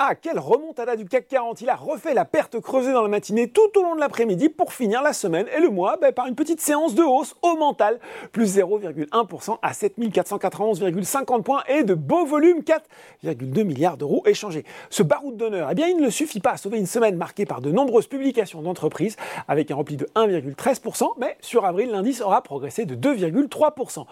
Ah, quelle remontada du CAC 40. Il a refait la perte creusée dans la matinée tout au long de l'après-midi pour finir la semaine et le mois par une petite séance de hausse au mental, plus 0,1% à 7491,50 points et de beaux volumes, 4,2 milliards d'euros échangés. Ce baroud d'honneur, eh bien, il ne suffit pas à sauver une semaine marquée par de nombreuses publications d'entreprises avec un repli de 1,13%, mais sur avril, l'indice aura progressé de 2,3%.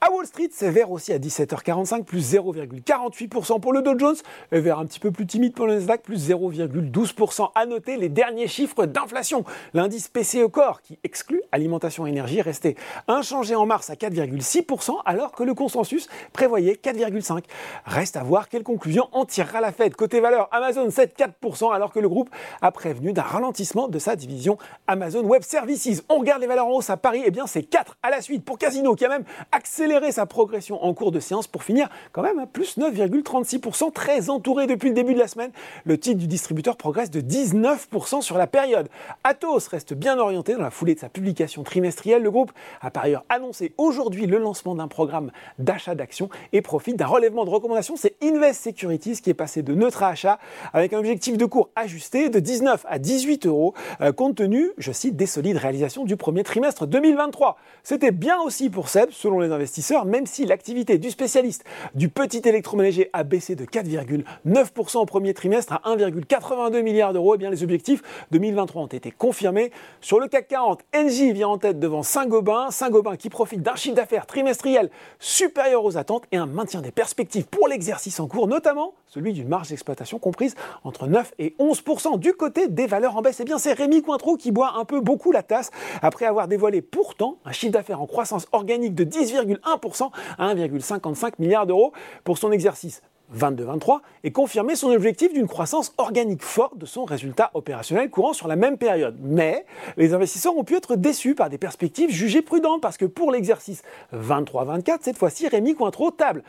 À Wall Street, c'est vert aussi à 17h45, plus 0,48% pour le Dow Jones et vert un petit peu plus timide pour le Nasdaq, plus 0,12%. À noter les derniers chiffres d'inflation. L'indice PCE Core, qui exclut alimentation et énergie, restait inchangé en mars à 4,6%, alors que le consensus prévoyait 4,5%. Reste à voir quelles conclusions en tirera la Fed. Côté valeur, Amazon 7,4%, alors que le groupe a prévenu d'un ralentissement de sa division Amazon Web Services. On regarde les valeurs en hausse à Paris, eh bien c'est 4 à la suite pour Casino, qui a même accéléré sa progression en cours de séance pour finir quand même à plus 9,36%, très entouré depuis le début de la semaine. Le titre du distributeur progresse de 19% sur la période. Atos reste bien orienté dans la foulée de sa publication trimestrielle. Le groupe a par ailleurs annoncé aujourd'hui le lancement d'un programme d'achat d'actions et profite d'un relèvement de recommandation. C'est Invest Securities qui est passé de neutre à achat avec un objectif de cours ajusté de 19 à 18 euros compte tenu, je cite, des solides réalisations du premier trimestre 2023. C'était bien aussi pour Seb, selon les investisseurs, même si l'activité du spécialiste du petit électroménager a baissé de 4,9% au premier trimestre à 1,82 milliard d'euros. Eh bien, les objectifs 2023 ont été confirmés. Sur le CAC 40, Engie vient en tête devant Saint-Gobain. Saint-Gobain qui profite d'un chiffre d'affaires trimestriel supérieur aux attentes et un maintien des perspectives pour l'exercice en cours, notamment celui d'une marge d'exploitation comprise entre 9 et 11%. Du côté des valeurs en baisse, eh bien, c'est Rémy Cointreau qui boit un peu beaucoup la tasse après avoir dévoilé pourtant un chiffre d'affaires en croissance organique de 10,1% à 1,55 milliard d'euros pour son exercice 22-23 et confirmer son objectif d'une croissance organique forte de son résultat opérationnel courant sur la même période. Mais les investisseurs ont pu être déçus par des perspectives jugées prudentes parce que pour l'exercice 23-24, cette fois-ci, Rémy Cointreau table.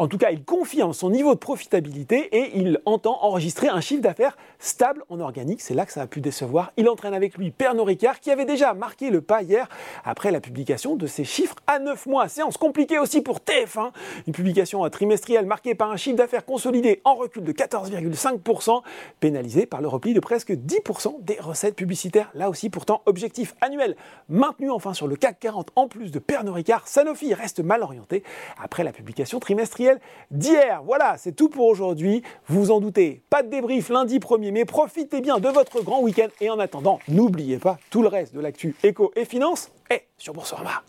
En tout cas, il confirme son niveau de profitabilité et il entend enregistrer un chiffre d'affaires stable en organique. C'est là que ça a pu décevoir. Il entraîne avec lui Pernod Ricard qui avait déjà marqué le pas hier après la publication de ses chiffres à 9 mois. Séance compliquée aussi pour TF1, une publication trimestrielle marquée par un chiffre d'affaires consolidé en recul de 14,5%, pénalisé par le repli de presque 10% des recettes publicitaires. Là aussi, pourtant, objectif annuel maintenu enfin sur le CAC 40 en plus de Pernod Ricard. Sanofi reste mal orienté après la publication trimestrielle d'hier. Voilà, c'est tout pour aujourd'hui. Vous vous en doutez, pas de débrief lundi 1er mai. Profitez bien de votre grand week-end et en attendant, n'oubliez pas tout le reste de l'actu éco et finance est sur Boursorama.